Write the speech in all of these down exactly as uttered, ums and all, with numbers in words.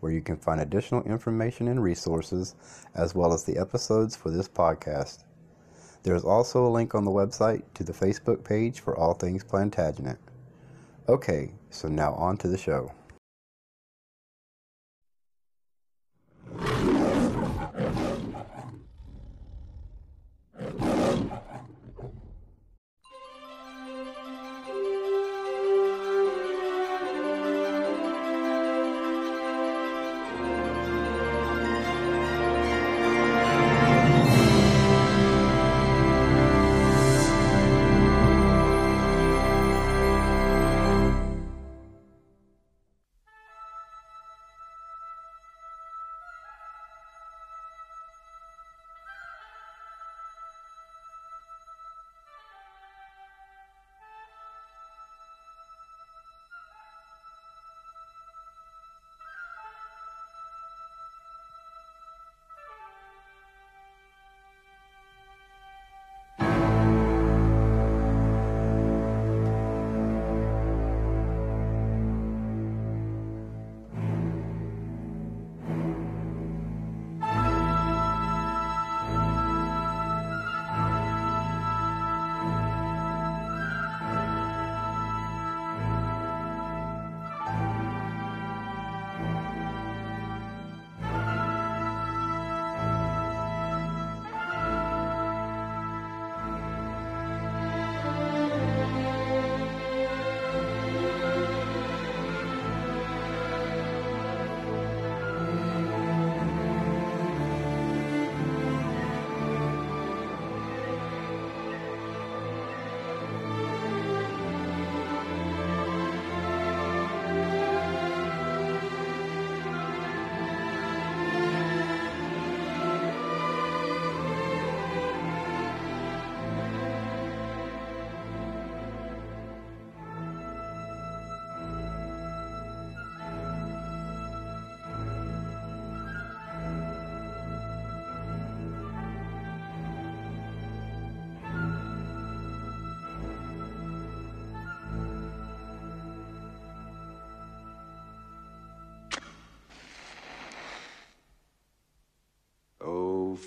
where you can find additional information and resources, as well as the episodes for this podcast. There is also a link on the website to the Facebook page for All Things Plantagenet. Okay, so now on to the show.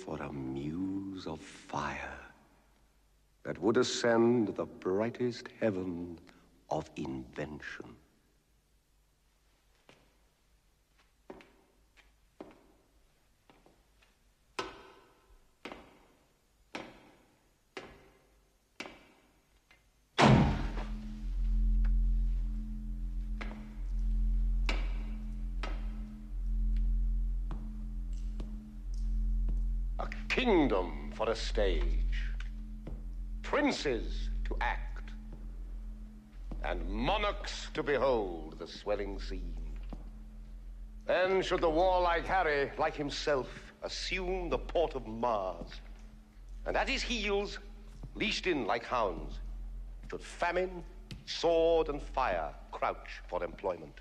For a muse of fire that would ascend the brightest heaven of invention. Kingdom for a stage, princes to act, and monarchs to behold the swelling scene. Then should the warlike Harry, like himself, assume the port of Mars, and at his heels, leashed in like hounds, should famine, sword, and fire crouch for employment.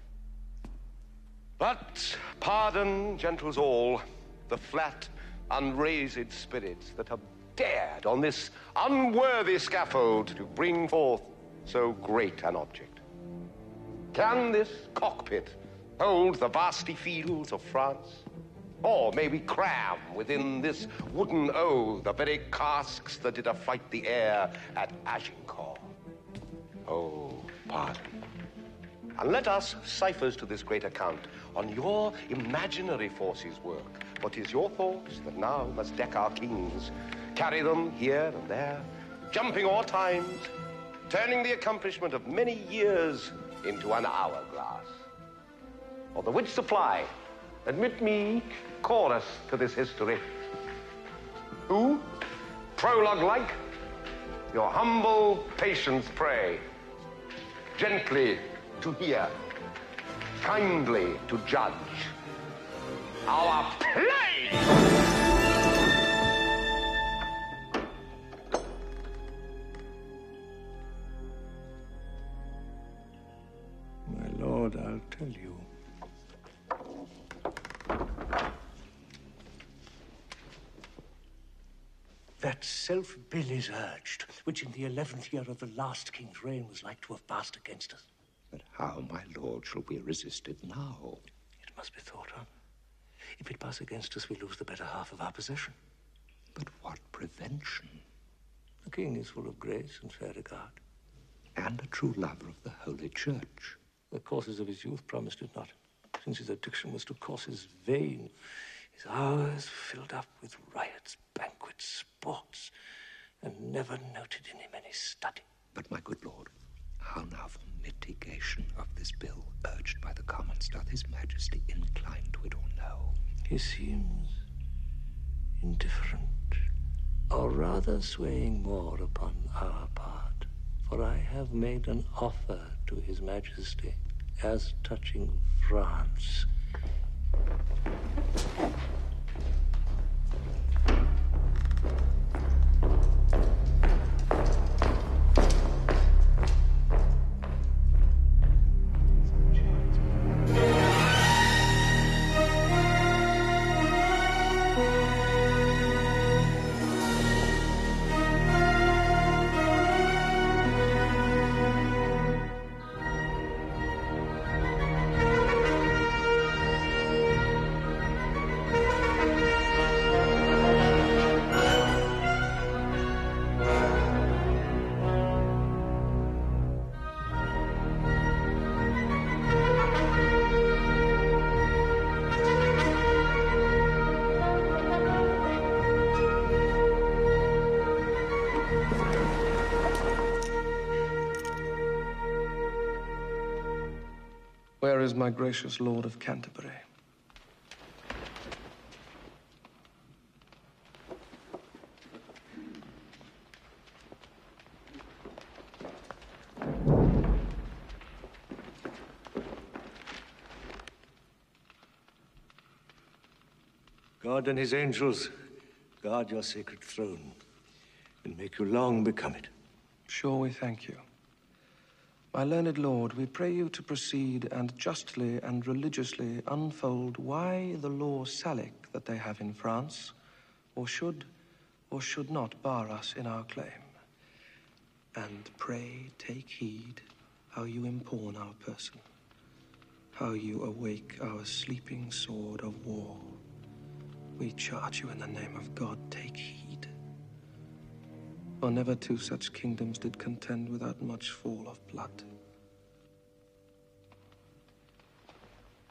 But pardon, gentles all, the flat unraised spirits that have dared on this unworthy scaffold to bring forth so great an object. Can this cockpit hold the vasty fields of France? Or may we cram within this wooden O the very casks that did affright the air at Agincourt? Oh, pardon. And let us ciphers to this great account on your imaginary forces work. What is your thoughts that now must deck our kings, carry them here and there, jumping all times, turning the accomplishment of many years into an hourglass? Or the wits supply, admit me, chorus to this history. Who, prologue-like, your humble patience pray, gently to hear, kindly to judge, our play! That self-bill is urged, which in the eleventh year of the last king's reign was like to have passed against us. But how, my lord, shall we resist it now? It must be thought on. If it pass against us, we lose the better half of our possession. But what prevention? The king is full of grace and fair regard. And a true lover of the Holy Church. The courses of his youth promised it not, since his addiction was to courses vain. His hours filled up with riots, banquets, sports, and never noted in him any study. But, my good lord, how now for mitigation of this bill urged by the Commons? Doth his Majesty incline to it or no? He seems indifferent, or rather swaying more upon our part, for I have made an offer to his Majesty as touching France. Where is my gracious Lord of Canterbury? God and his angels guard your sacred throne and make you long become it. Sure, we thank you. My learned lord, we pray you to proceed and justly and religiously unfold why the law Salic that they have in France, or should or should not bar us in our claim. And pray take heed how you impawn our person, how you awake our sleeping sword of war. We charge you in the name of God, take heed. For never two such kingdoms did contend without much fall of blood.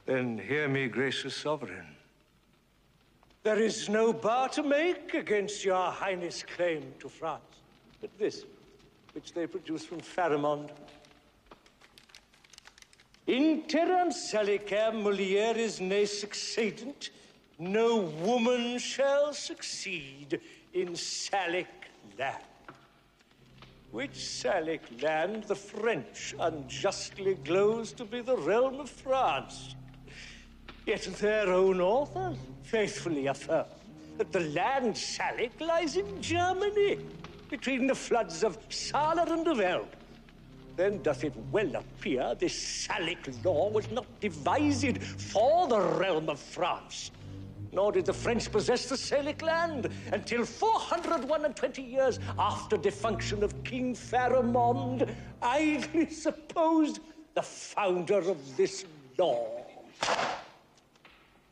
Then hear me, gracious sovereign. There is no bar to make against your highness' claim to France, but this, which they produce from Pharamond. In terram salicer mulieris ne succedent, no woman shall succeed in Salic land. Which Salic land the French unjustly glows to be the realm of France. Yet their own authors faithfully affirm that the land Salic lies in Germany, between the floods of Sala and of Elbe. Then doth it well appear this Salic law was not devised for the realm of France. Nor did the French possess the Salic land until four hundred and one and twenty years after defunction of King Pharamond, idly supposed the founder of this law.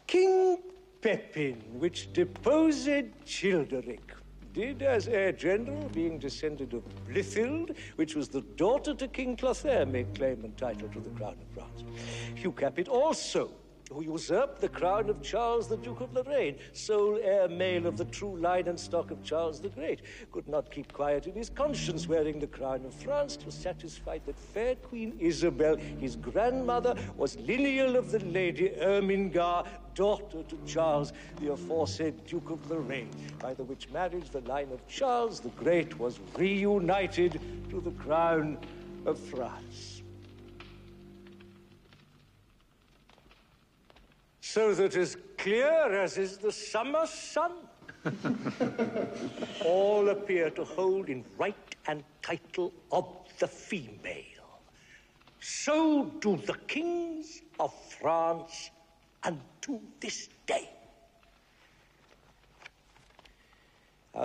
King Pepin, which deposed Childeric, did as heir general, being descended of Blithild, which was the daughter to King Clothair, make claim and title to the crown of France. Hugh Capet also, who usurped the crown of Charles the Duke of Lorraine, sole heir male of the true line and stock of Charles the Great, could not keep quiet in his conscience wearing the crown of France till satisfied that fair Queen Isabel, his grandmother, was lineal of the Lady Ermingar, daughter to Charles, the aforesaid Duke of Lorraine, by the which marriage the line of Charles the Great was reunited to the crown of France. So that as clear as is the summer sun, all appear to hold in right and title of the female. So do the kings of France unto this day.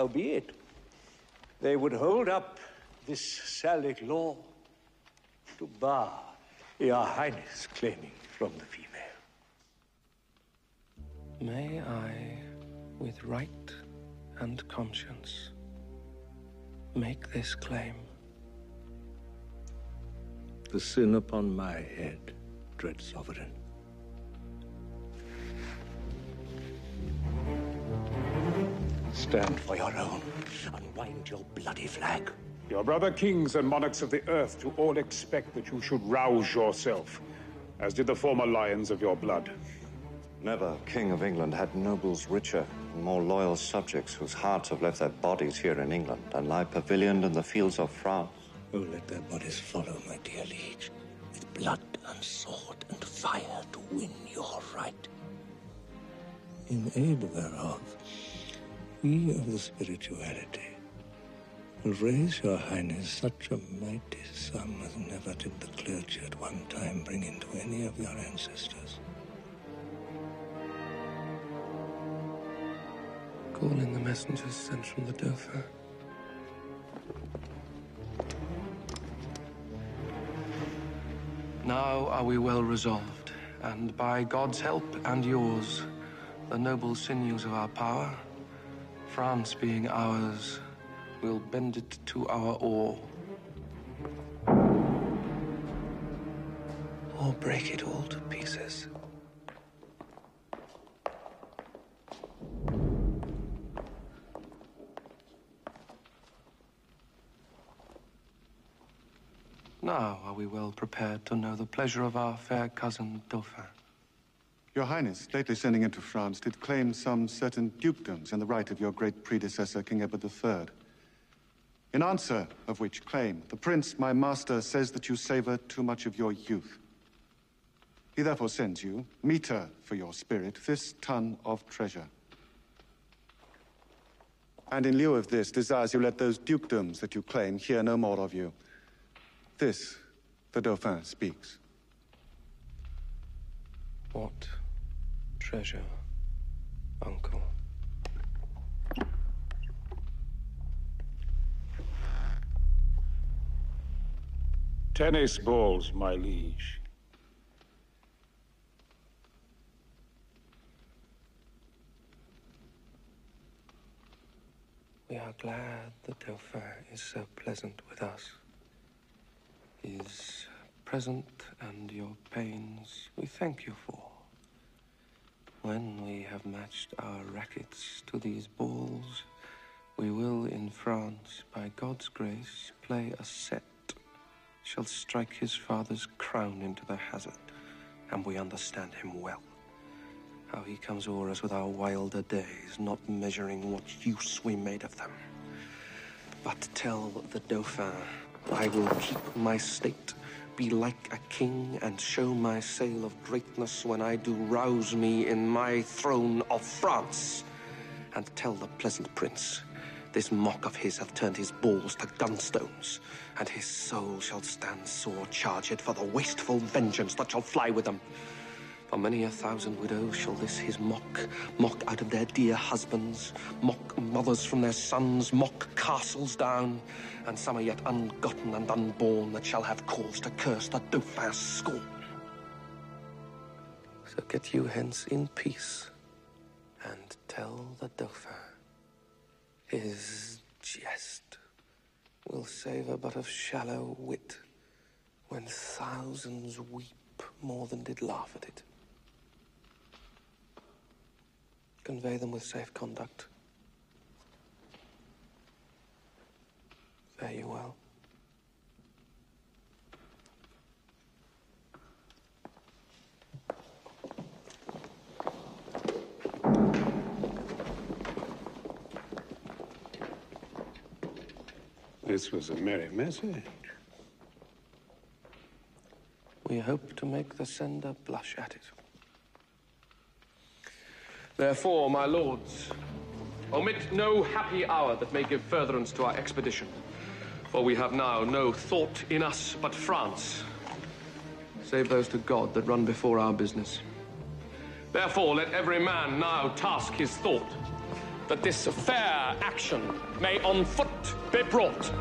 Howbeit, they would hold up this Salic law to bar your highness claiming from the female. May I, with right and conscience, make this claim? The sin upon my head, dread sovereign. Stand for your own, unwind your bloody flag. Your brother kings and monarchs of the earth do all expect that you should rouse yourself, as did the former lions of your blood. Never King of England had nobles richer and more loyal subjects whose hearts have left their bodies here in England and lie pavilioned in the fields of France. Oh, let their bodies follow, my dear liege, with blood and sword and fire to win your right. In aid thereof, we of the spirituality will raise your highness such a mighty sum as never did the clergy at one time bring into any of your ancestors. Call in the messengers sent from the Dauphin. Now are we well resolved, and by God's help and yours, the noble sinews of our power, France being ours, we'll bend it to our awe. Or break it all to pieces. Now are we well prepared to know the pleasure of our fair cousin, Dauphin. Your Highness, lately sending into France, did claim some certain dukedoms in the right of your great predecessor, King Edward the third. In answer of which claim, the Prince, my master, says that you savor too much of your youth. He therefore sends you, meter for your spirit, this ton of treasure. And in lieu of this, desires you let those dukedoms that you claim hear no more of you. This, the Dauphin speaks. What treasure, uncle? Tennis balls, my liege. We are glad the Dauphin is so pleasant with us. He is present, and your pains we thank you for. When we have matched our rackets to these balls, we will in France, by God's grace, play a set. Shall strike his father's crown into the hazard, and we understand him well. How he comes o'er us with our wilder days, not measuring what use we made of them. But tell the Dauphin, I will keep my state, be like a king, and show my sail of greatness when I do rouse me in my throne of France. And tell the pleasant prince, this mock of his hath turned his balls to gunstones, and his soul shall stand sore charged for the wasteful vengeance that shall fly with them. For many a thousand widows shall this his mock, mock out of their dear husbands, mock mothers from their sons, mock castles down, and some are yet ungotten and unborn that shall have cause to curse the Dauphin's scorn. So get you hence in peace, and tell the Dauphin his jest will savour but of shallow wit, when thousands weep more than did laugh at it. Convey them with safe conduct. Fare you well. This was a merry message. We hope to make the sender blush at it. Therefore, my lords, omit no happy hour that may give furtherance to our expedition, for we have now no thought in us but France, save those to God that run before our business. Therefore, let every man now task his thought, that this fair action may on foot be brought.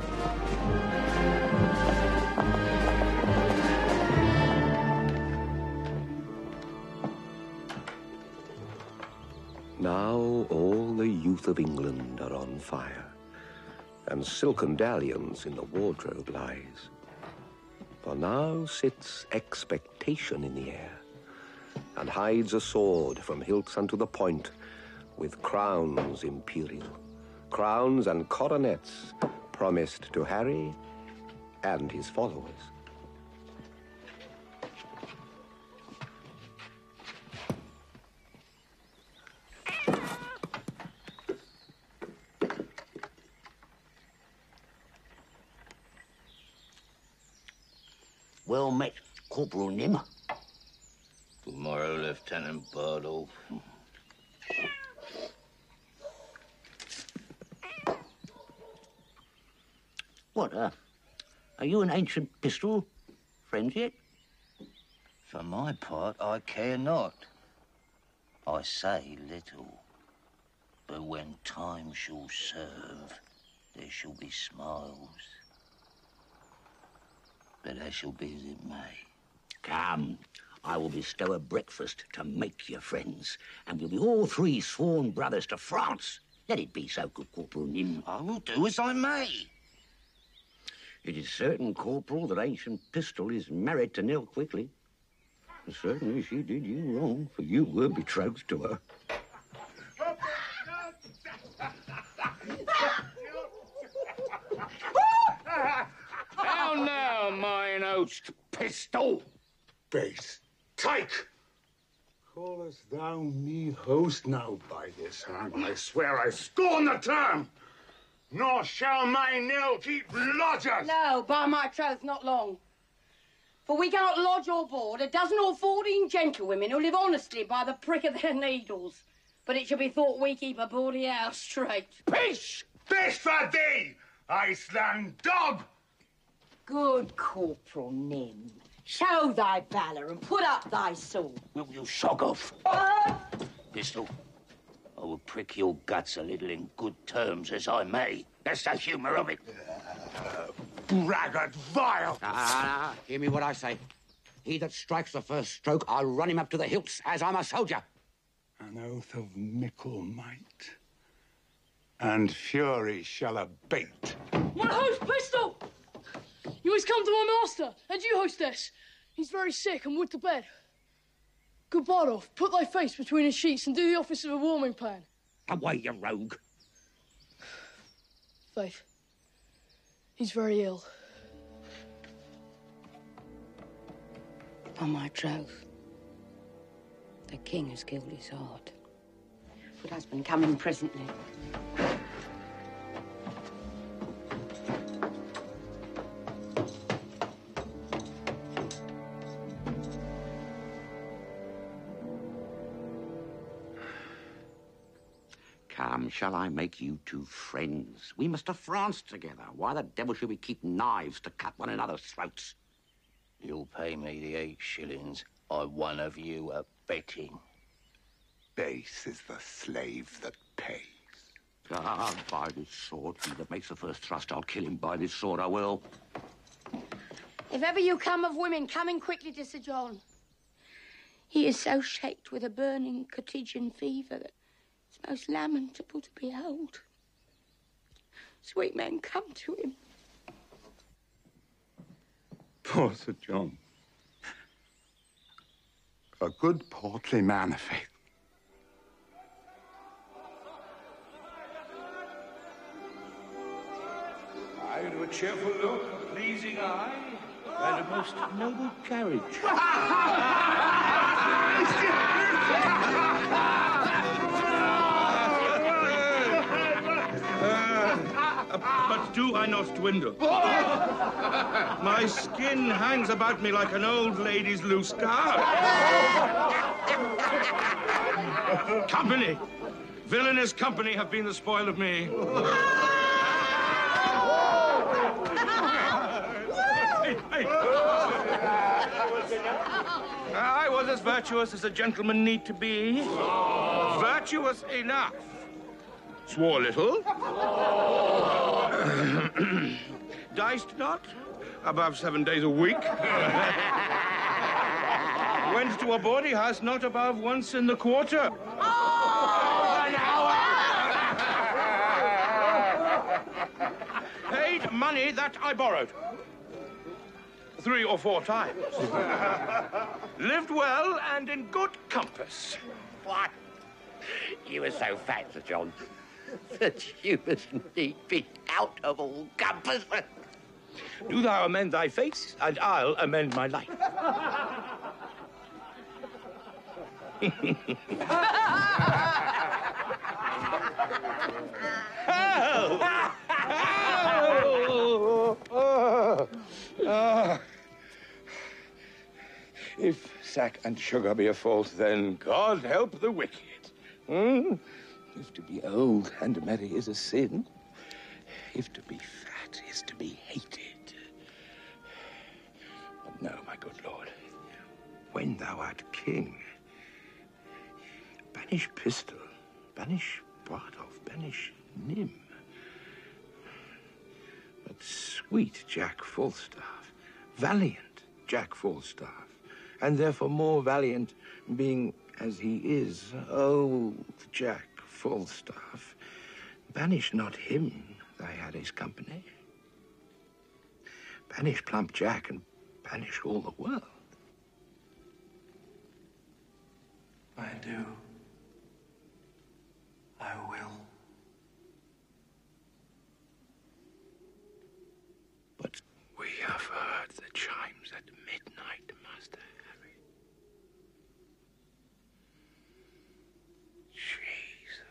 Now all the youth of England are on fire, and silken dalliance in the wardrobe lies. For now sits expectation in the air, and hides a sword from hilts unto the point, with crowns imperial, crowns and coronets promised to Harry and his followers. Well met, Corporal Nim. Good morrow, Lieutenant Bardolph. What, uh, are you an Ancient Pistol? Friends yet? For my part, I care not. I say little. But when time shall serve, there shall be smiles. But I shall be as it may. Come, I will bestow a breakfast to make you friends, and we'll be all three sworn brothers to France. Let it be so, good Corporal Nim. I will do as I may. It is certain, Corporal, that Ancient Pistol is married to Nell Quickly. And certainly she did you wrong, for you were betrothed to her. Now, mine oast Pistol! Base tyke! Callest thou me host now by this hand? I swear I scorn the term! Nor shall my Nell keep lodgers! No, by my troth, not long. For we cannot lodge or board a dozen or fourteen gentlewomen who live honestly by the prick of their needles. But it should be thought we keep a bawdy house straight. Peace! Peace for thee, Iceland dog! Good Corporal Nim, show thy valour and put up thy sword. Will you shog off? Uh... Pistol, I will prick your guts a little in good terms as I may. That's the humour of it. Uh, braggart vile! Nah, nah, nah, hear me what I say. He that strikes the first stroke, I'll run him up to the hilts as I'm a soldier. An oath of mickle might and fury shall abate. My host, Pistol! You must come to my master, and you, hostess. He's very sick and would to bed. Good Bardolph, put thy face between his sheets and do the office of a warming pan. Away, you rogue. Faith, he's very ill. Upon my troth, the king has killed his heart. Good husband, come in presently. Shall I make you two friends? We must to France together. Why the devil should we keep knives to cut one another's throats? You'll pay me the eight shillings I won of you at betting. Base is the slave that pays. Ah, by this sword, he that makes the first thrust, I'll kill him by this sword, I will. If ever you come of women, come in quickly to Sir John. He is so shaked with a burning contagion fever that it's most lamentable to behold. Sweet men, come to him. Poor Sir John. A good portly man of faith. I do a cheerful look, a pleasing eye, and a most noble carriage. But do I not dwindle? My skin hangs about me like an old lady's loose scarf. Company! Villainous company have been the spoil of me. I was as virtuous as a gentleman need to be. Virtuous enough. swore little, diced not, above seven days a week, went to a bawdy house not above once in the quarter. Oh, an hour! Paid money that I borrowed. Three or four times. Lived well and in good compass. What? You were so fat, Sir John, that you must need be out of all compass. Do thou amend thy face, and I'll amend my life. Oh! Oh! Oh! Oh! If sack and sugar be a fault, then God help the wicked. Hmm? If to be old and merry is a sin, if to be fat is to be hated. But no, my good lord, when thou art king, banish Pistol, banish Bardolph, banish Nim. But sweet Jack Falstaff, valiant Jack Falstaff, and therefore more valiant being as he is, old Jack Falstaff, banish not him thy had his company. Banish plump Jack and banish all the world. I do. I will. But we have heard the chimes at midnight, Master Harry. Jesus.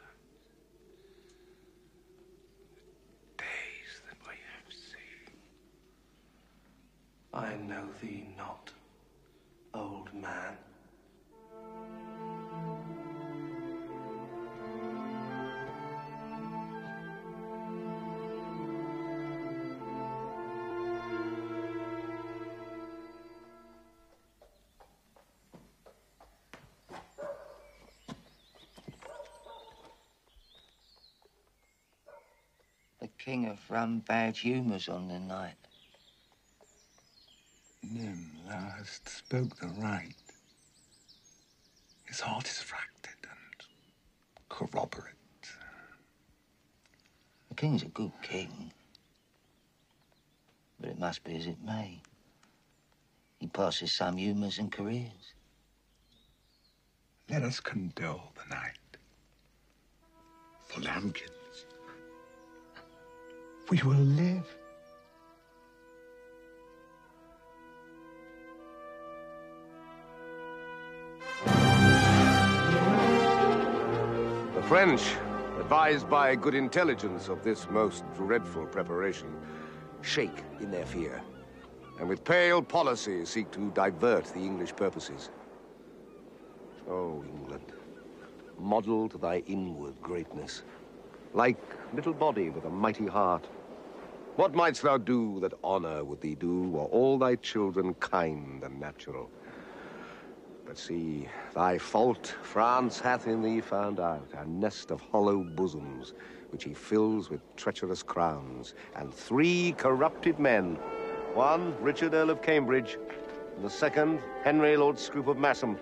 The days that we have seen. I know thee not, old man. King of run bad humours on the night. Nim, thou hast spoke the right. His heart is fractured and corroborate. The king's a good king, but it must be as it may. He passes some humours and careers. Let us condole the night for lambkin. We will live. The French, advised by good intelligence of this most dreadful preparation, shake in their fear, and with pale policy seek to divert the English purposes. O England, model to thy inward greatness, like little body with a mighty heart. What mightst thou do that honor would thee do, or all thy children kind and natural? But see, thy fault France hath in thee found out, a nest of hollow bosoms, which he fills with treacherous crowns, and three corrupted men, one Richard Earl of Cambridge, and the second Henry Lord Scroope of Masham,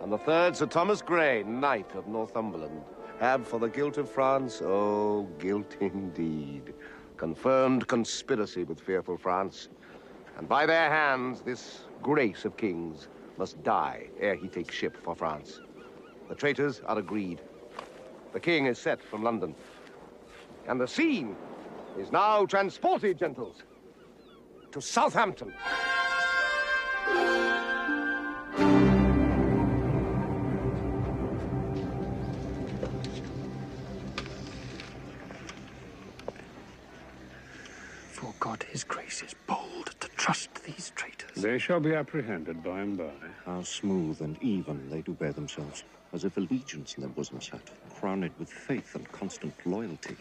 and the third Sir Thomas Grey, Knight of Northumberland, have for the guilt of France, oh, guilt indeed, confirmed conspiracy with fearful France, and by their hands this grace of kings must die ere he takes ship for France. The traitors are agreed. The king is set from London, and the scene is now transported, gentles, to Southampton. His grace is bold to trust these traitors. They shall be apprehended by and by. How smooth and even they do bear themselves, as if allegiance in their bosom sat, crowned with faith and constant loyalty.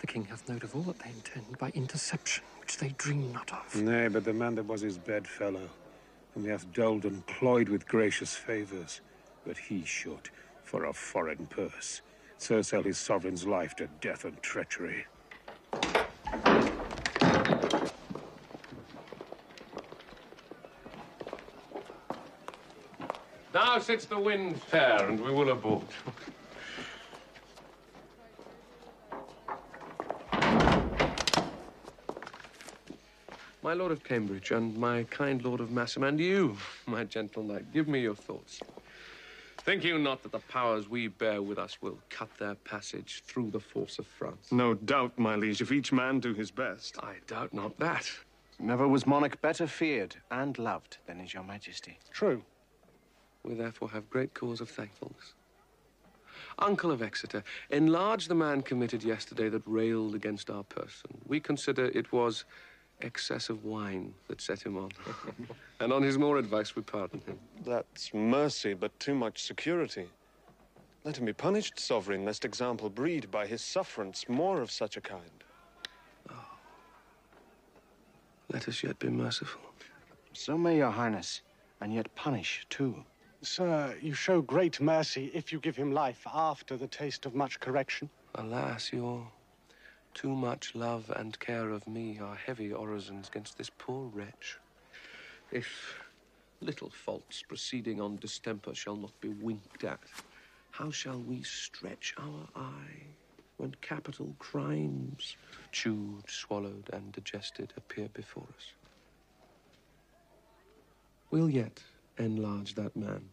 The king hath note of all that they intend by interception, which they dream not of. Nay, but the man that was his bedfellow, whom he hath doled and ployed with gracious favours, but he should, for a foreign purse, so sell his sovereign's life to death and treachery. Now sits the wind fair, and we will abort. My Lord of Cambridge, and my kind Lord of Masham, and you, my gentle knight, give me your thoughts. Think you not that the powers we bear with us will cut their passage through the force of France? No doubt, my liege, if each man do his best. I doubt not that. Never was monarch better feared and loved than is your majesty. True. We therefore have great cause of thankfulness. Uncle of Exeter, enlarge the man committed yesterday that railed against our person. We consider it was excess of wine that set him on. And on his more advice, we pardon him. That's mercy, but too much security. Let him be punished, sovereign, lest example breed by his sufferance more of such a kind. Oh. Let us yet be merciful. So may your highness, and yet punish too. Sir, you show great mercy if you give him life after the taste of much correction. Alas, your too much love and care of me are heavy orisons against this poor wretch. If little faults proceeding on distemper shall not be winked at, how shall we stretch our eye when capital crimes, chewed, swallowed, and digested, appear before us? We'll yet enlarge that man,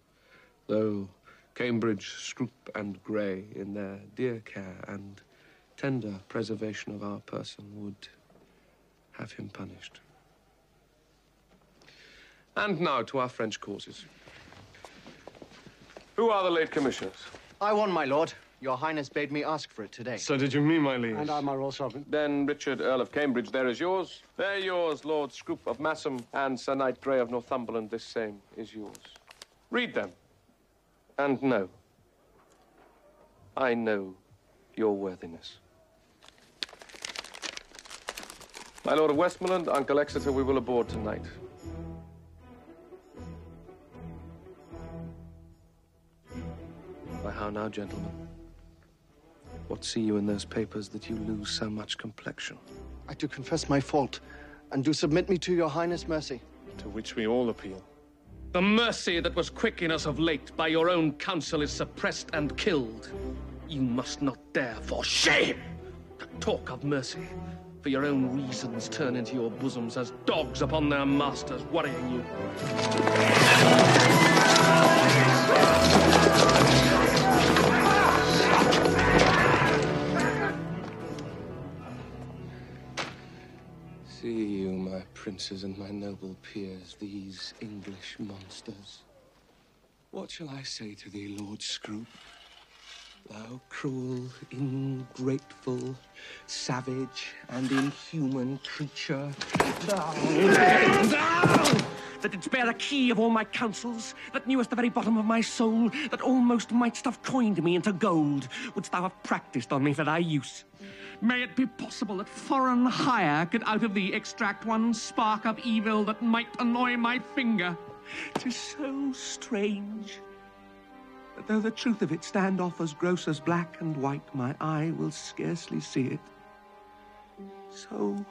though Cambridge, Scroop, and Grey, in their dear care and tender preservation of our person, would have him punished. And now to our French causes. Who are the late commissioners? I won, my lord. Your highness bade me ask for it today. So did you mean, my liege? And I, my royal sovereign. Then Richard, Earl of Cambridge, there is yours. There yours, Lord Scroope of Masham, and Sir Knight Grey of Northumberland, this same is yours. Read them, and know. I know your worthiness. My Lord of Westmoreland, Uncle Exeter, we will aboard tonight. Why, how now, gentlemen? What see you in those papers that you lose so much complexion? I do confess my fault, and do submit me to your highness' mercy. To which we all appeal. The mercy that was quick in us of late by your own counsel is suppressed and killed. You must not dare, for shame, to talk of mercy, for your own reasons turn into your bosoms as dogs upon their masters, worrying you. See you, my princes and my noble peers, these English monsters. What shall I say to thee, Lord Scroope? Thou cruel, ingrateful, savage, and inhuman creature. Thou! Thou! That didst bear the key of all my counsels, that knewest the very bottom of my soul, that almost mightst have coined me into gold, wouldst thou have practised on me for thy use. May it be possible that foreign hire could out of thee extract one spark of evil that might annoy my finger. 'Tis so strange that though the truth of it stand off as gross as black and white, my eye will scarcely see it. So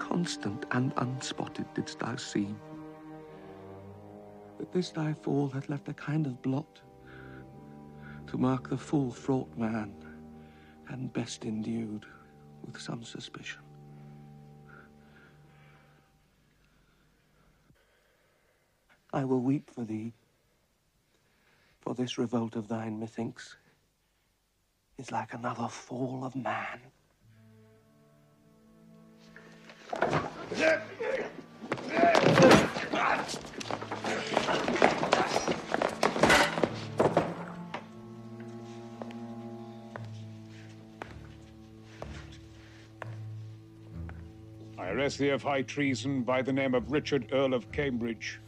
constant and unspotted didst thou seem, that this thy fall hath left a kind of blot to mark the full-fraught man, and best endued with some suspicion. I will weep for thee, for this revolt of thine, methinks, is like another fall of man. I arrest thee of high treason by the name of Richard, Earl of Cambridge.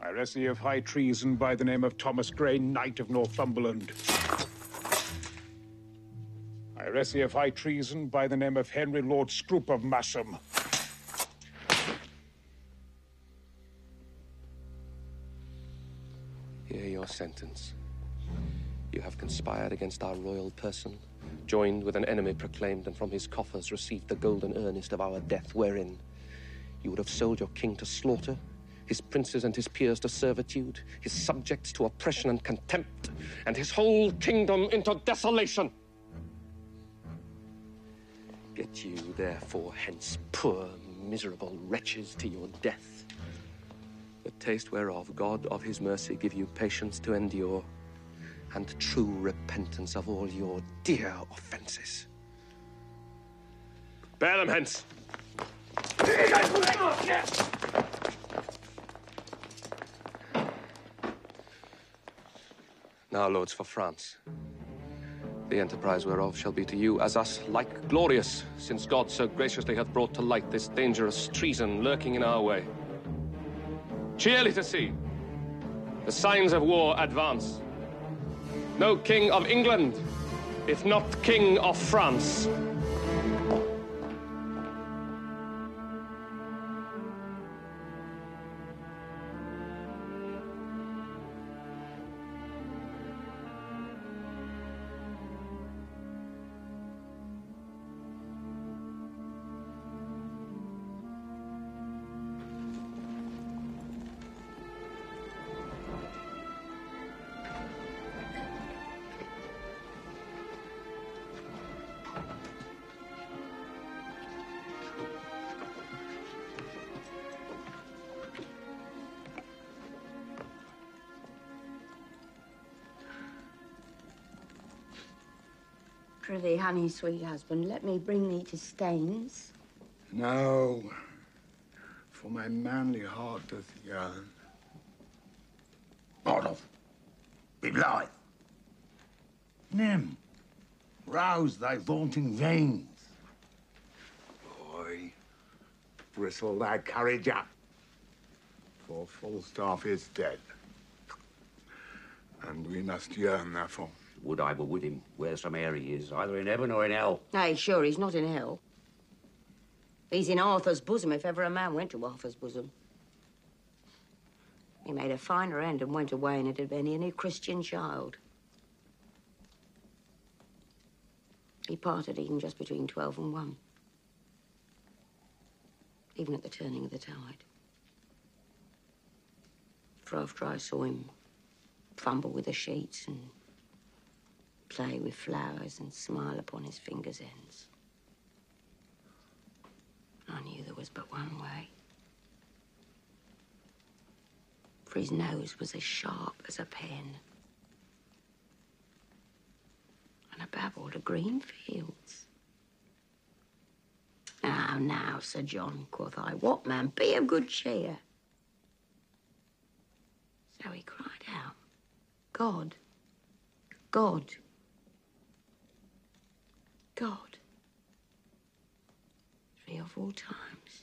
I arrest thee of high treason by the name of Thomas Grey, Knight of Northumberland. I arrest thee of high treason by the name of Henry, Lord Scroope of Masham. Hear your sentence. You have conspired against our royal person, joined with an enemy proclaimed, and from his coffers received the golden earnest of our death, wherein you would have sold your king to slaughter, his princes and his peers to servitude, his subjects to oppression and contempt, and his whole kingdom into desolation. Get you, therefore, hence, poor, miserable wretches, to your death, the taste whereof God of his mercy give you patience to endure, and true repentance of all your dear offences. Bear them hence! Now, lords, for France, the enterprise whereof shall be to you, as us, like glorious, since God so graciously hath brought to light this dangerous treason lurking in our way. Cheerly to see, the signs of war advance. No king of England, if not king of France. Prithee, honey, sweet husband, let me bring thee to Staines. No, for my manly heart doth yearn. Bardolph, be blithe. Nim, rouse thy vaunting veins. Boy, bristle thy courage up, for Falstaff is dead, and we must yearn therefore. Would I were with him, wheresoe'er he is, either in heaven or in hell. Nay, sure, he's not in hell. He's in Arthur's bosom, if ever a man went to Arthur's bosom. He made a finer end and went away, and it had been any Christian child. He parted even just between twelve and one. Even at the turning of the tide. For after I saw him fumble with the sheets and play with flowers and smile upon his fingers' ends, I knew there was but one way. For his nose was as sharp as a pen, and above all the green fields. Now, now, Sir John, quoth I, what man, be of good cheer. So he cried out, God, God, God, three of all times.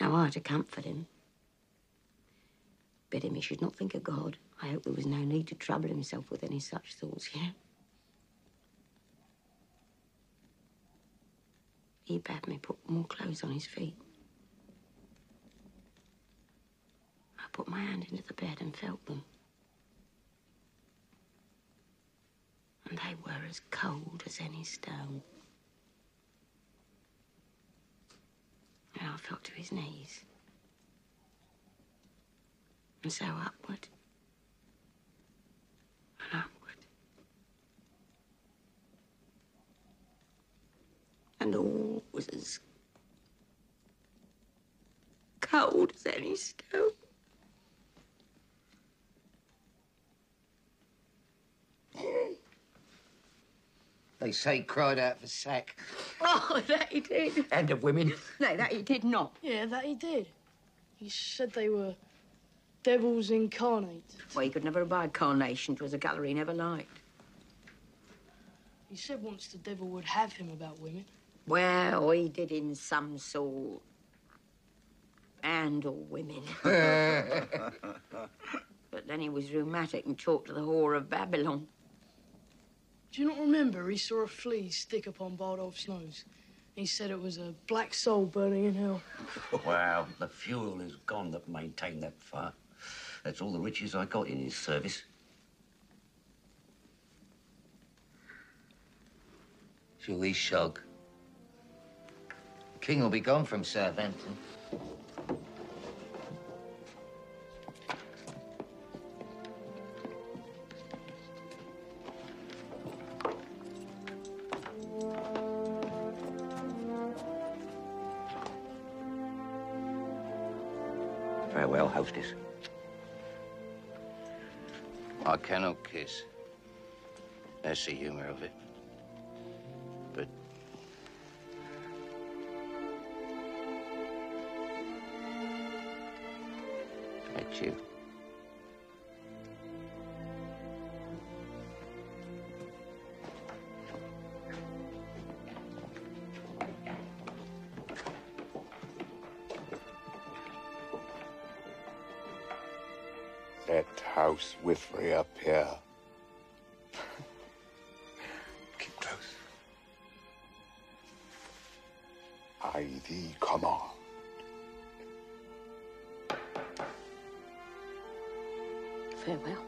Now I, to comfort him, bid him he should not think of God. I hope there was no need to trouble himself with any such thoughts, you know. He bade me put more clothes on his feet. I put my hand into the bed and felt them. And they were as cold as any stone. And I felt to his knees. And so upward. And upward. And all was as cold as any stone. They say he cried out for sack. Oh, that he did. And of women. No, that he did not. Yeah, that he did. He said they were devils incarnate. Well, he could never abide carnation. It was a colour he never liked. He said once the devil would have him about women. Well, he did in some sort. And all women. But then he was rheumatic and talked to the whore of Babylon. Do you not remember he saw a flea stick upon Bardolph's nose? He said it was a black soul burning in hell. Well, the fuel is gone that maintained that fire. That's all the riches I got in his service. Hughie Shog. The king will be gone from Southampton. Farewell, hostess. I cannot kiss. That's the humour of it. But that's you. That house Withry up here. Keep close. I thee command. Farewell.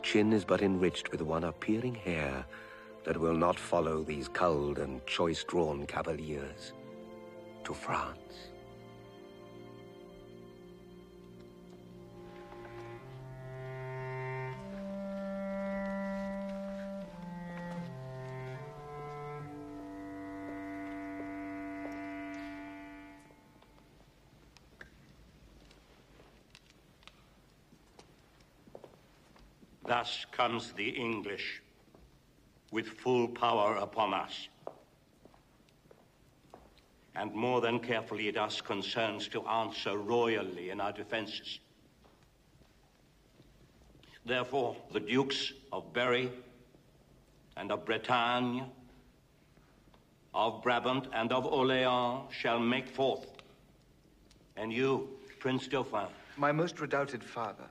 Chin is but enriched with one appearing hair that will not follow these culled and choice-drawn cavaliers to France. Thus comes the English, with full power upon us. And more than carefully it us concerns to answer royally in our defences. Therefore, the Dukes of Berry and of Bretagne, of Brabant and of Orléans shall make forth. And you, Prince Dauphin. My most redoubted father.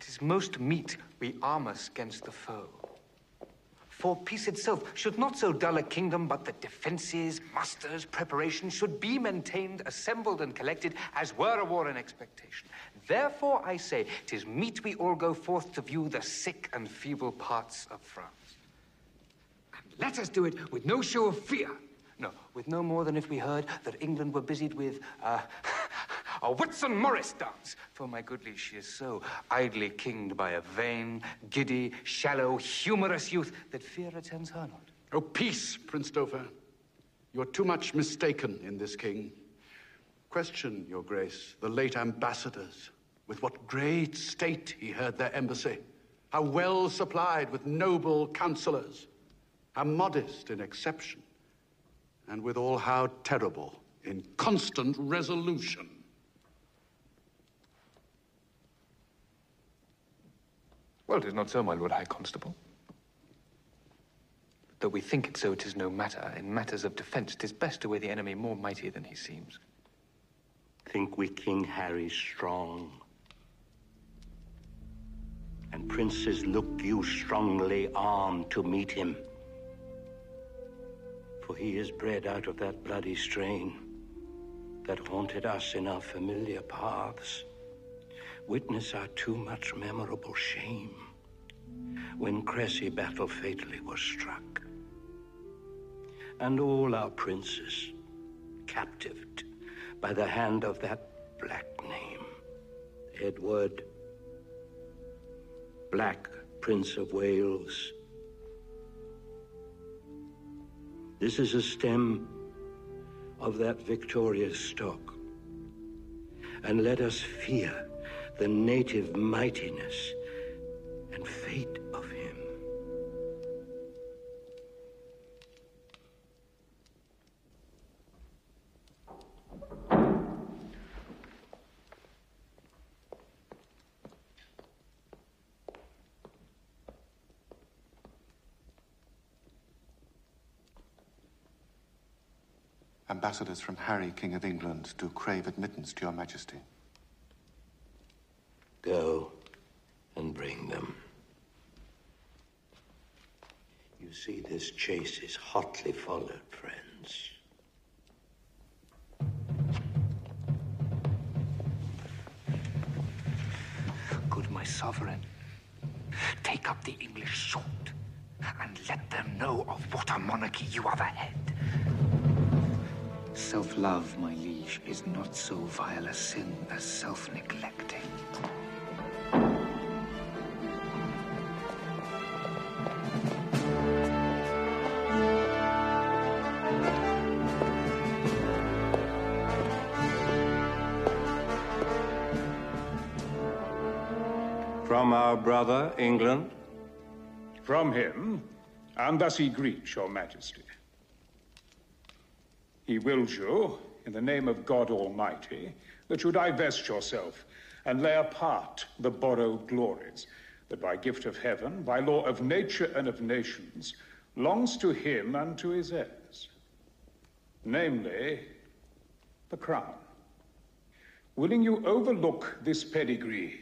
It is most meet we arm us against the foe. For peace itself should not so dull a kingdom, but the defences, musters, preparations should be maintained, assembled and collected, as were a war in expectation. Therefore, I say, 'tis meet we all go forth to view the sick and feeble parts of France. And let us do it with no show of fear. No, with no more than if we heard that England were busied with, uh... a Whitson Morris dance, for my goodly, she is so idly kinged by a vain, giddy, shallow, humorous youth that fear attends her not. Oh, peace, Prince Dauphin. You're too much mistaken in this king. Question, your grace, the late ambassadors, with what great state he heard their embassy, how well supplied with noble counselors, how modest in exception, and withal how terrible in constant resolution. Well, it is not so, my Lord High Constable. But though we think it so, it is no matter. In matters of defence, it is best to weigh the enemy more mighty than he seems. Think we King Harry strong. And princes, look you strongly armed to meet him. For he is bred out of that bloody strain that haunted us in our familiar paths. Witness our too much memorable shame when Cressy battle fatally was struck, and all our princes captived by the hand of that black name, Edward, Black Prince of Wales. This is a stem of that victorious stock, and let us fear the native mightiness and fate of him. ambassadors from Harry, King of England, do crave admittance to your majesty. Go and bring them. You see, this chase is hotly followed, friends. Good my sovereign, take up the English sword and let them know of what a monarchy you are the head. Self-love, my liege, is not so vile a sin as self-neglecting. From our brother, England? From him, and thus he greets your majesty. He wills you, in the name of God Almighty, that you divest yourself and lay apart the borrowed glories, that by gift of heaven, by law of nature and of nations, longs to him and to his heirs, namely, the crown. Willing you overlook this pedigree,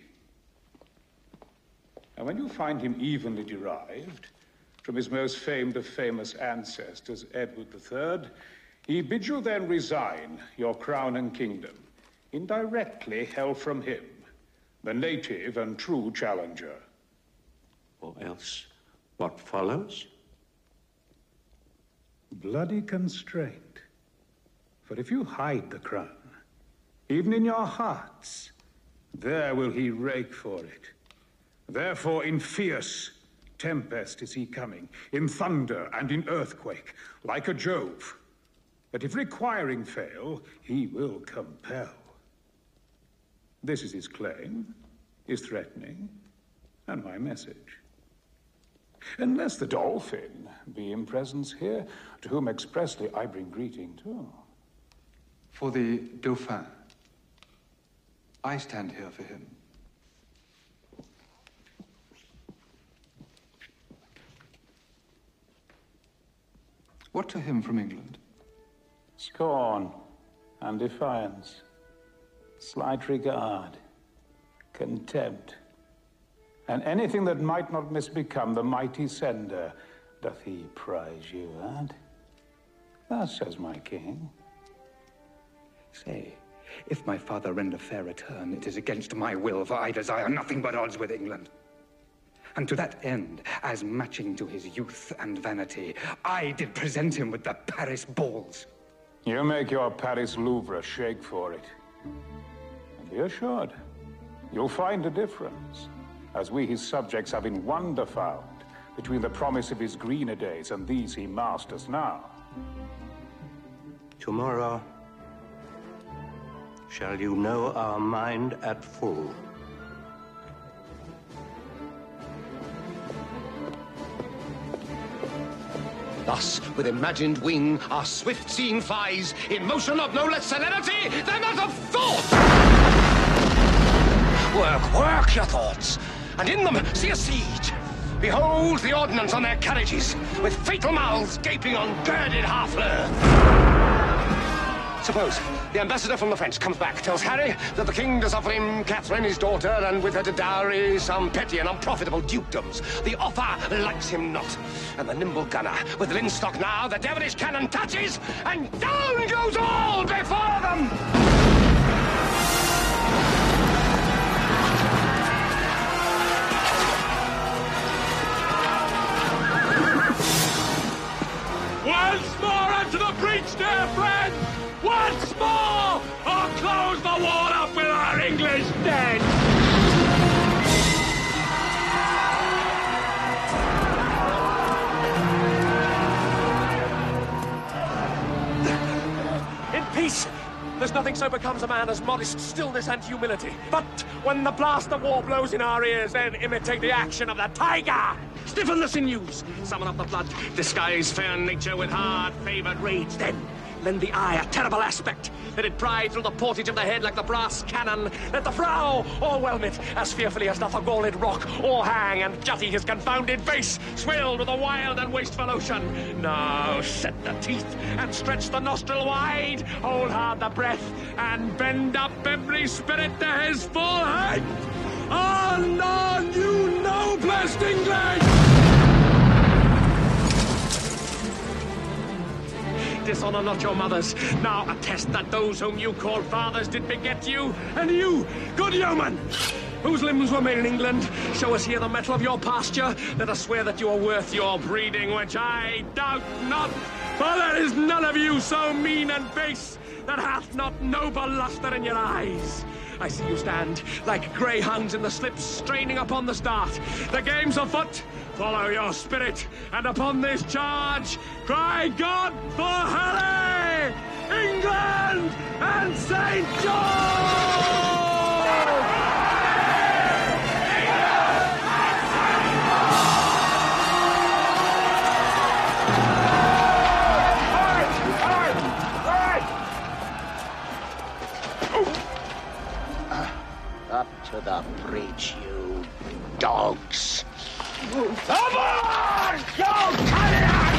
and when you find him evenly derived from his most famed of famous ancestors, Edward the Third, he bids you then resign your crown and kingdom, indirectly held from him, the native and true challenger. Or else, what follows? Bloody constraint. For if you hide the crown, even in your hearts, there will he rake for it. Therefore, in fierce tempest is he coming, in thunder and in earthquake, like a Jove. But if requiring fail, he will compel. This is his claim, his threatening, and my message. Unless the Dauphin be in presence here, to whom expressly I bring greeting too. For the Dauphin, I stand here for him. What to him from England? Scorn and defiance, slight regard, contempt, and anything that might not misbecome the mighty sender, doth he prize you at? Thus says my king. Say, if my father render fair return, it is against my will, for I desire nothing but odds with England. And to that end, as matching to his youth and vanity, I did present him with the Paris balls. You make your Paris Louvre shake for it. And be assured, you'll find a difference, as we his subjects have in wonder found, between the promise of his greener days and these he masters now. Tomorrow shall you know our mind at full. Thus, with imagined wing, our swift-seeing flies, in motion of no less celerity than that of thought! Work, work your thoughts, and in them see a siege. Behold the ordnance on their carriages, with fatal mouths gaping on girded Harfleur. Suppose the ambassador from the French comes back, tells Harry that the king does offer him Catherine, his daughter, and with her to dowry some petty and unprofitable dukedoms. The offer likes him not. And the nimble gunner, with linstock now, the devilish cannon touches, and down goes all before them! Once more into the breach, dear friends! Once more, or close the wall up with our English dead! In peace, there's nothing so becomes a man as modest stillness and humility. But when the blast of war blows in our ears, then imitate the action of the tiger! Stiffen the sinews, summon up the blood, disguise fair nature with hard-favored rage, then lend the eye a terrible aspect. Let it pry through the portage of the head like the brass cannon. Let the frow o'erwhelm it, as fearfully as doth a gored rock, or hang and jutty his confounded face, swilled with a wild and wasteful ocean. Now set the teeth and stretch the nostril wide, hold hard the breath, and bend up every spirit to his full height. On, on, you no-blessed English! Dishonour not your mothers. Now attest that those whom you call fathers did beget you, and you, good yeoman, whose limbs were made in England, show us here the metal of your pasture. Let us swear that you are worth your breeding, which I doubt not, for there is none of you so mean and base that hath not noble lustre in your eyes. I see you stand like greyhounds in the slips, straining upon the start. The game's afoot. Follow your spirit, and upon this charge, cry God for Harry, England, and Saint George! Up to the breach, you dogs. Come on! Go, carry on!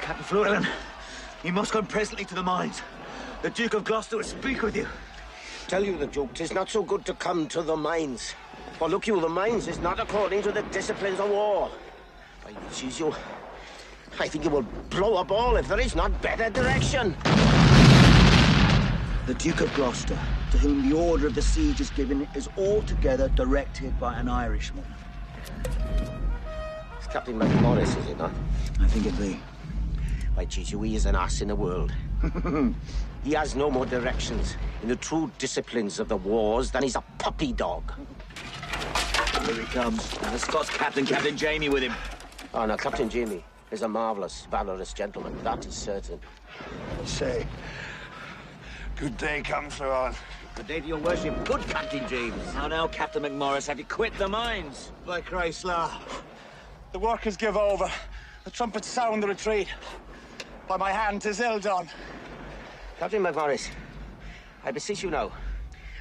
Captain Fluellen, you must come presently to the mines. The Duke of Gloucester will speak with you. Tell you the Duke, 'tis not so good to come to the mines. For look you, the mines is not according to the disciplines of war. By Jesus, you, I think it will blow up all if there is not better direction. The Duke of Gloucester, to whom the order of the siege is given, is altogether directed by an Irishman. It's Captain MacMorris, is it not? I think it be. By Jesus, he is an ass in the world. He has no more directions in the true disciplines of the wars than he's a puppy dog. Here he comes. And the Scots captain, Captain Jamy, with him. Oh, now, Captain Jamy is a marvellous, valorous gentleman, that is certain. Say, good day, come, Sir John. Good day to your worship, good Captain James. How now, Captain MacMorris, have you quit the mines? By Christ, la. The workers give over. The trumpets sound the retreat. By my hand, 'tis ill done. Captain MacMorris, I beseech you now,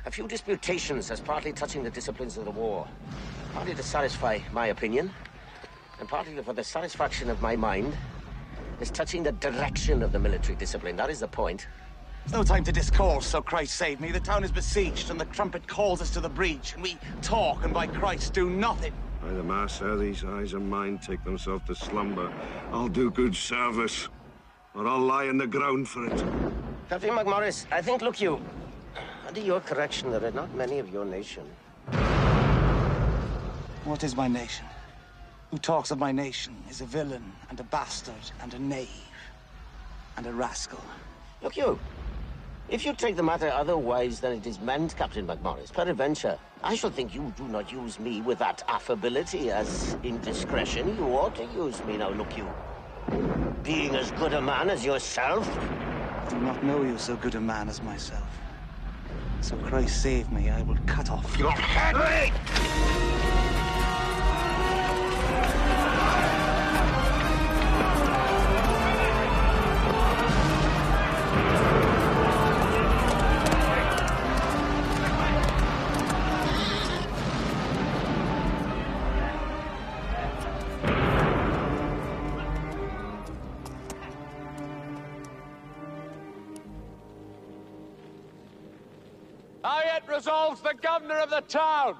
a few disputations as partly touching the disciplines of the war, partly to satisfy my opinion, and partly for the satisfaction of my mind, is touching the direction of the military discipline. That is the point. There's no time to discourse, so Christ save me. The town is besieged, and the trumpet calls us to the breach, and we talk, and by Christ do nothing. By the mass, ere these eyes of mine take themselves to slumber, I'll do good service, or I'll lie in the ground for it. Captain MacMorris, I think, look you, under your correction, there are not many of your nation. What is my nation? Who talks of my nation is a villain, and a bastard, and a knave, and a rascal. Look you, if you take the matter otherwise than it is meant, Captain MacMorris, peradventure, I shall think you do not use me with that affability as indiscretion. You ought to use me now, look you, being as good a man as yourself. I do not know you so good a man as myself. So Christ save me, I will cut off your head! Hey! Resolves the governor of the town.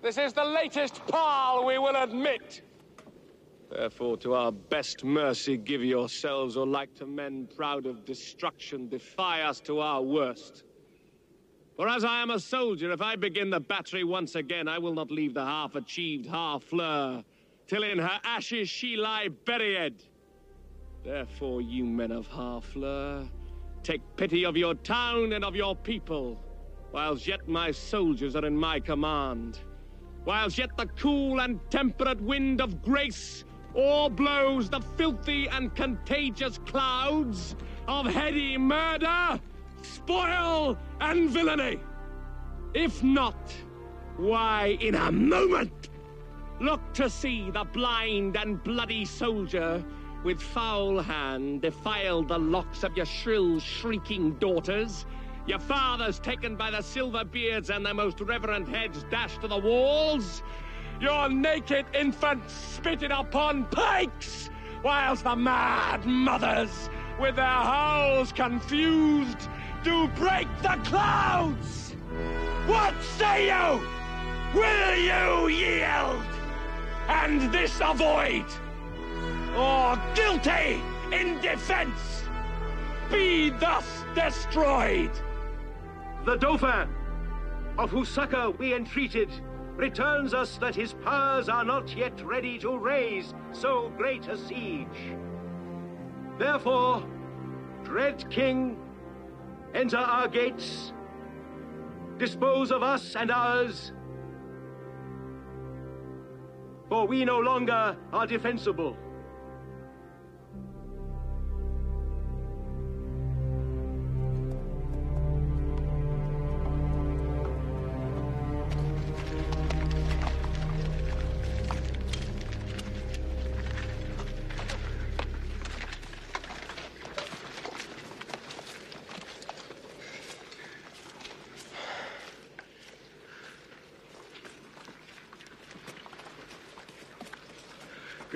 This is the latest parle we will admit. Therefore, to our best mercy, give yourselves, or like to men proud of destruction, defy us to our worst. For as I am a soldier, if I begin the battery once again, I will not leave the half-achieved Harfleur till in her ashes she lie buried. Therefore, you men of Harfleur, take pity of your town and of your people, whilst yet my soldiers are in my command, whilst yet the cool and temperate wind of grace o'er blows the filthy and contagious clouds of heady murder, spoil, and villainy. If not, why, in a moment, look to see the blind and bloody soldier with foul hand defiled the locks of your shrill, shrieking daughters, your fathers taken by the silver beards and their most reverent heads dashed to the walls, your naked infants spitted upon pikes, whilst the mad mothers, with their howls confused, do break the clouds! What say you? Will you yield? And this avoid? Or guilty in defense, be thus destroyed! The Dauphin, of whose succor we entreated, returns us that his powers are not yet ready to raise so great a siege. Therefore, dread King, enter our gates, dispose of us and ours, for we no longer are defensible.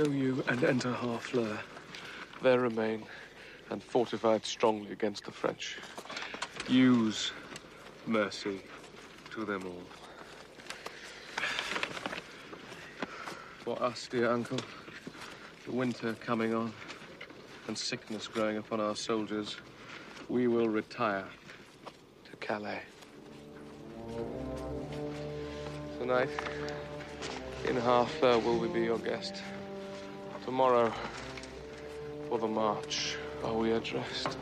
Go you and enter Harfleur. There remain, and fortified strongly against the French. Use mercy to them all. For us, dear uncle, the winter coming on, and sickness growing upon our soldiers, we will retire to Calais. Tonight, in Harfleur, will we be your guest? Tomorrow, for the march, are we addressed?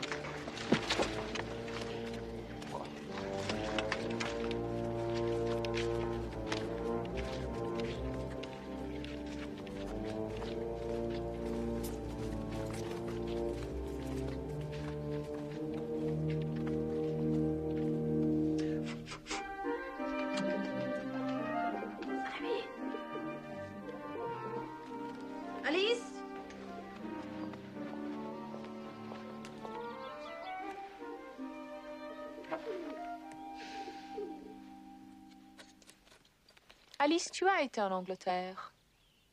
Alice, tu as été en Angleterre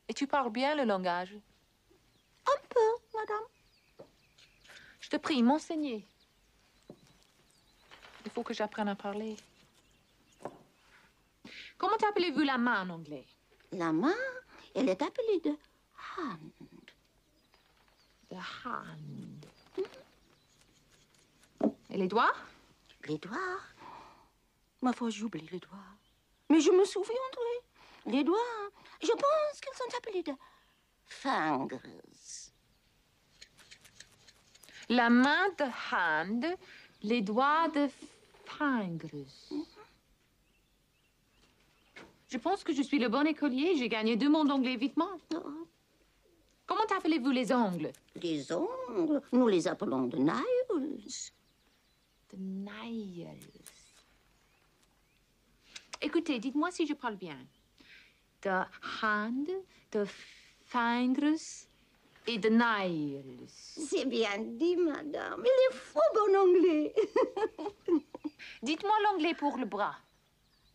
et tu parles bien le langage. Un peu, madame. Je te prie, m'enseigner. Il faut que j'apprenne à parler. Comment appelez-vous la main en anglais? La main, elle est appelée de hand. The hand. Mm. Et les doigts? Les doigts? Ma foi, j'oublie les doigts. Mais je me souviendrai. Les doigts, je pense qu'ils sont appelés de fingers. La main de hand, les doigts de fingers. Mm-hmm. Je pense que je suis le bon écolier. J'ai gagné deux mots d'anglais vitement. Oh. Comment appelez-vous les ongles? Les ongles, nous les appelons de nails. De nails. Écoutez, dites-moi si je parle bien. The hand, the fingers et the nails. C'est bien dit, madame. Il est fou bon anglais. Dites-moi l'anglais pour le bras.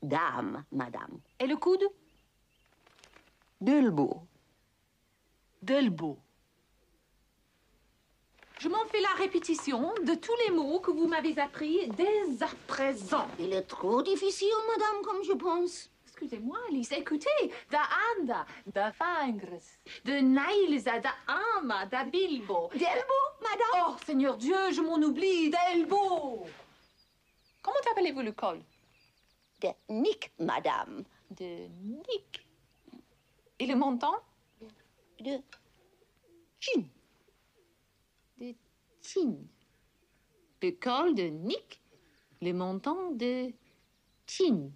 Dame, madame. Et le coude? Delbo. Delbo. Je m'en fais la répétition de tous les mots que vous m'avez appris dès à présent. Il est trop difficile, madame, comme je pense. Excusez-moi, Alice, écoutez. Da anda, da fingres, de nails, da ama, da bilbo. D'elbo, madame? Oh, Seigneur Dieu, je m'en oublie, d'elbo. Comment appelez-vous le col? De nick, madame. De nick. Et le menton? De chin. De chin. Le col de nick, le menton de chin.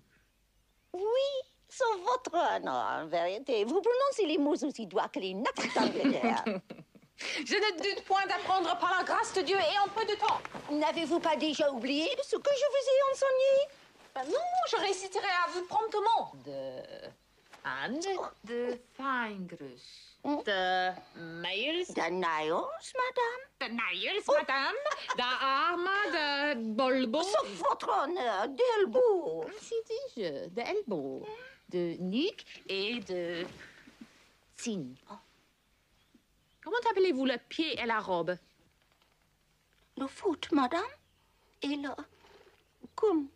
Oui, sur votre honneur, en vérité. Vous prononcez les mots aussi doigts que les nappes d'Angleterre. Je ne doute point d'apprendre par la grâce de Dieu et en peu de temps. N'avez-vous pas déjà oublié de ce que je vous ai enseigné? Ben non, je réciterai à vous promptement. The hand, the fingers, mm. the nails. The nails, madame. The nails, oh. madame. The arm, the bulbo. Sauf votre honneur, the elbow. Ainsi dis-je, the elbow, the nuque et de chin. Oh. Comment appelez-vous le pied et la robe? Le foot, madame, et le cône.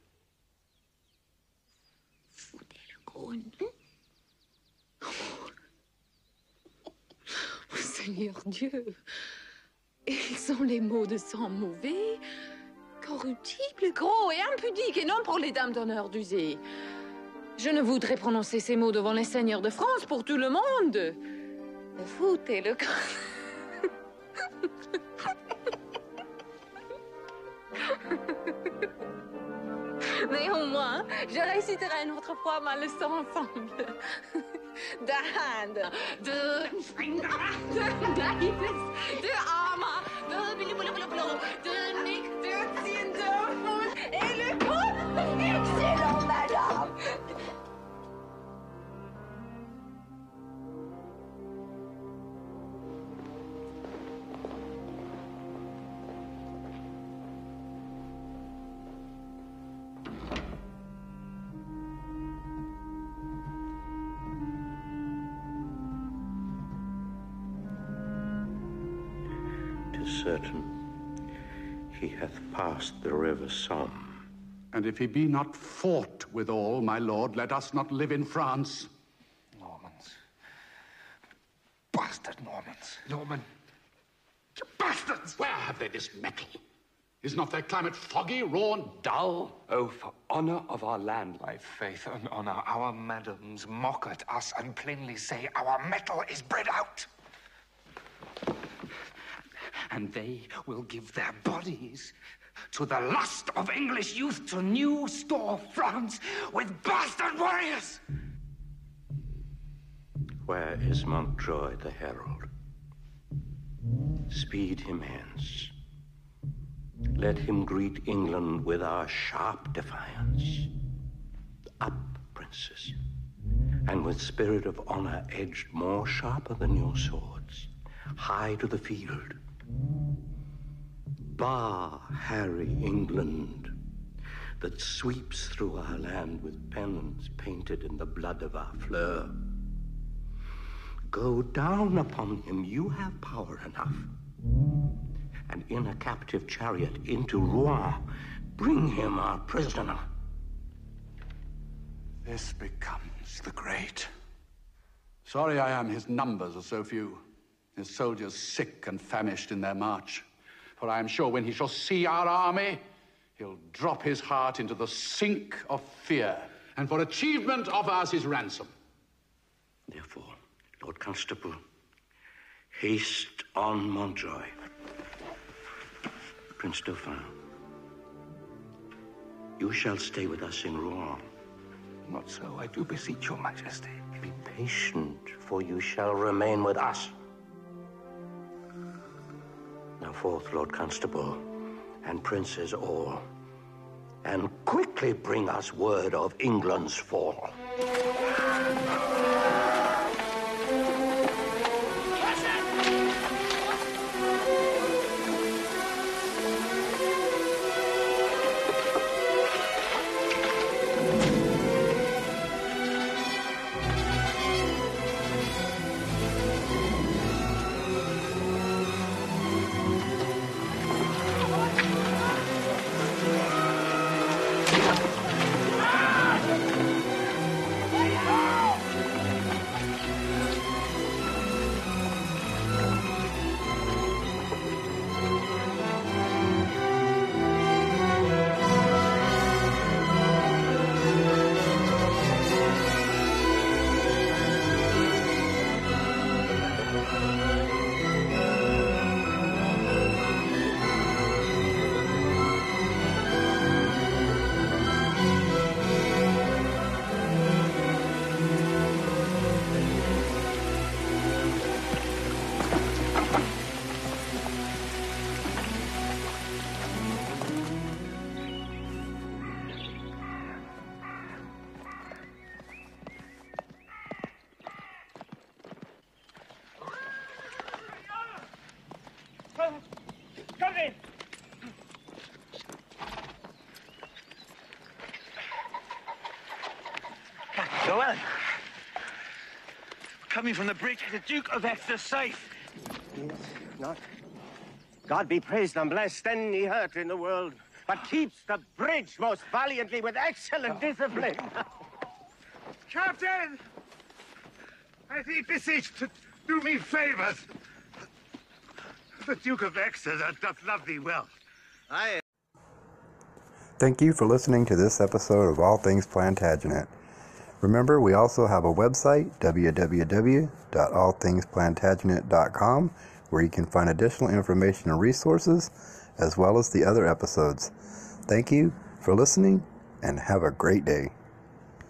Foot et le cône. Oh. Oh, Seigneur Dieu, ils sont les mots de sang mauvais, corruptibles, gros et impudiques, et non pour les dames d'honneur d'user. Je ne voudrais prononcer ces mots devant les seigneurs de France pour tout le monde. Le foot et le cône. Néanmoins, je réciterai une autre fois ma leçon ensemble. The hand, the finger, the nails, the arm, the blue, blue, blue, blue, the neck, the chin, the foot et le cône. Excellent, madame. Certain, he hath passed the river Somme. And if he be not fought withal, my lord, let us not live in France. Normans. Bastard Normans. Norman. You bastards! Where have they this metal? Is not their climate foggy, raw, and dull? Oh, for honor of our land. By faith and honor, our madams mock at us and plainly say our metal is bred out. And they will give their bodies to the lust of English youth to new store France with bastard warriors. Where is Montjoy the herald? Speed him hence. Let him greet England with our sharp defiance. Up, princes, and with spirit of honor edged more sharper than your swords, high to the field. Bar, Harry, England, that sweeps through our land with pennons painted in the blood of our Harfleur. Go down upon him, you have power enough. And in a captive chariot into Rouen, bring him our prisoner. This becomes the great. Sorry I am his numbers are so few. His soldiers sick and famished in their march. For I am sure when he shall see our army, he'll drop his heart into the sink of fear, and for achievement of ours is ransom. Therefore, Lord Constable, haste on Montjoy. Prince Dauphin, you shall stay with us in Rouen. Not so, I do beseech your majesty. Be patient, for you shall remain with us. Now forth, Lord Constable, and princes all, and quickly bring us word of England's fall. Yeah! Fluellen. Coming from the bridge, the Duke of Exeter safe. Not. God be praised and blessed, any hurt in the world, but keeps the bridge most valiantly with excellent discipline. Captain, I thee beseech to do me favors. The Duke of Exeter doth love thee well. I. Thank you for listening to this episode of All Things Plantagenet. Remember, we also have a website, w w w dot all things plantagenet dot com, where you can find additional information and resources, as well as the other episodes. Thank you for listening, and have a great day.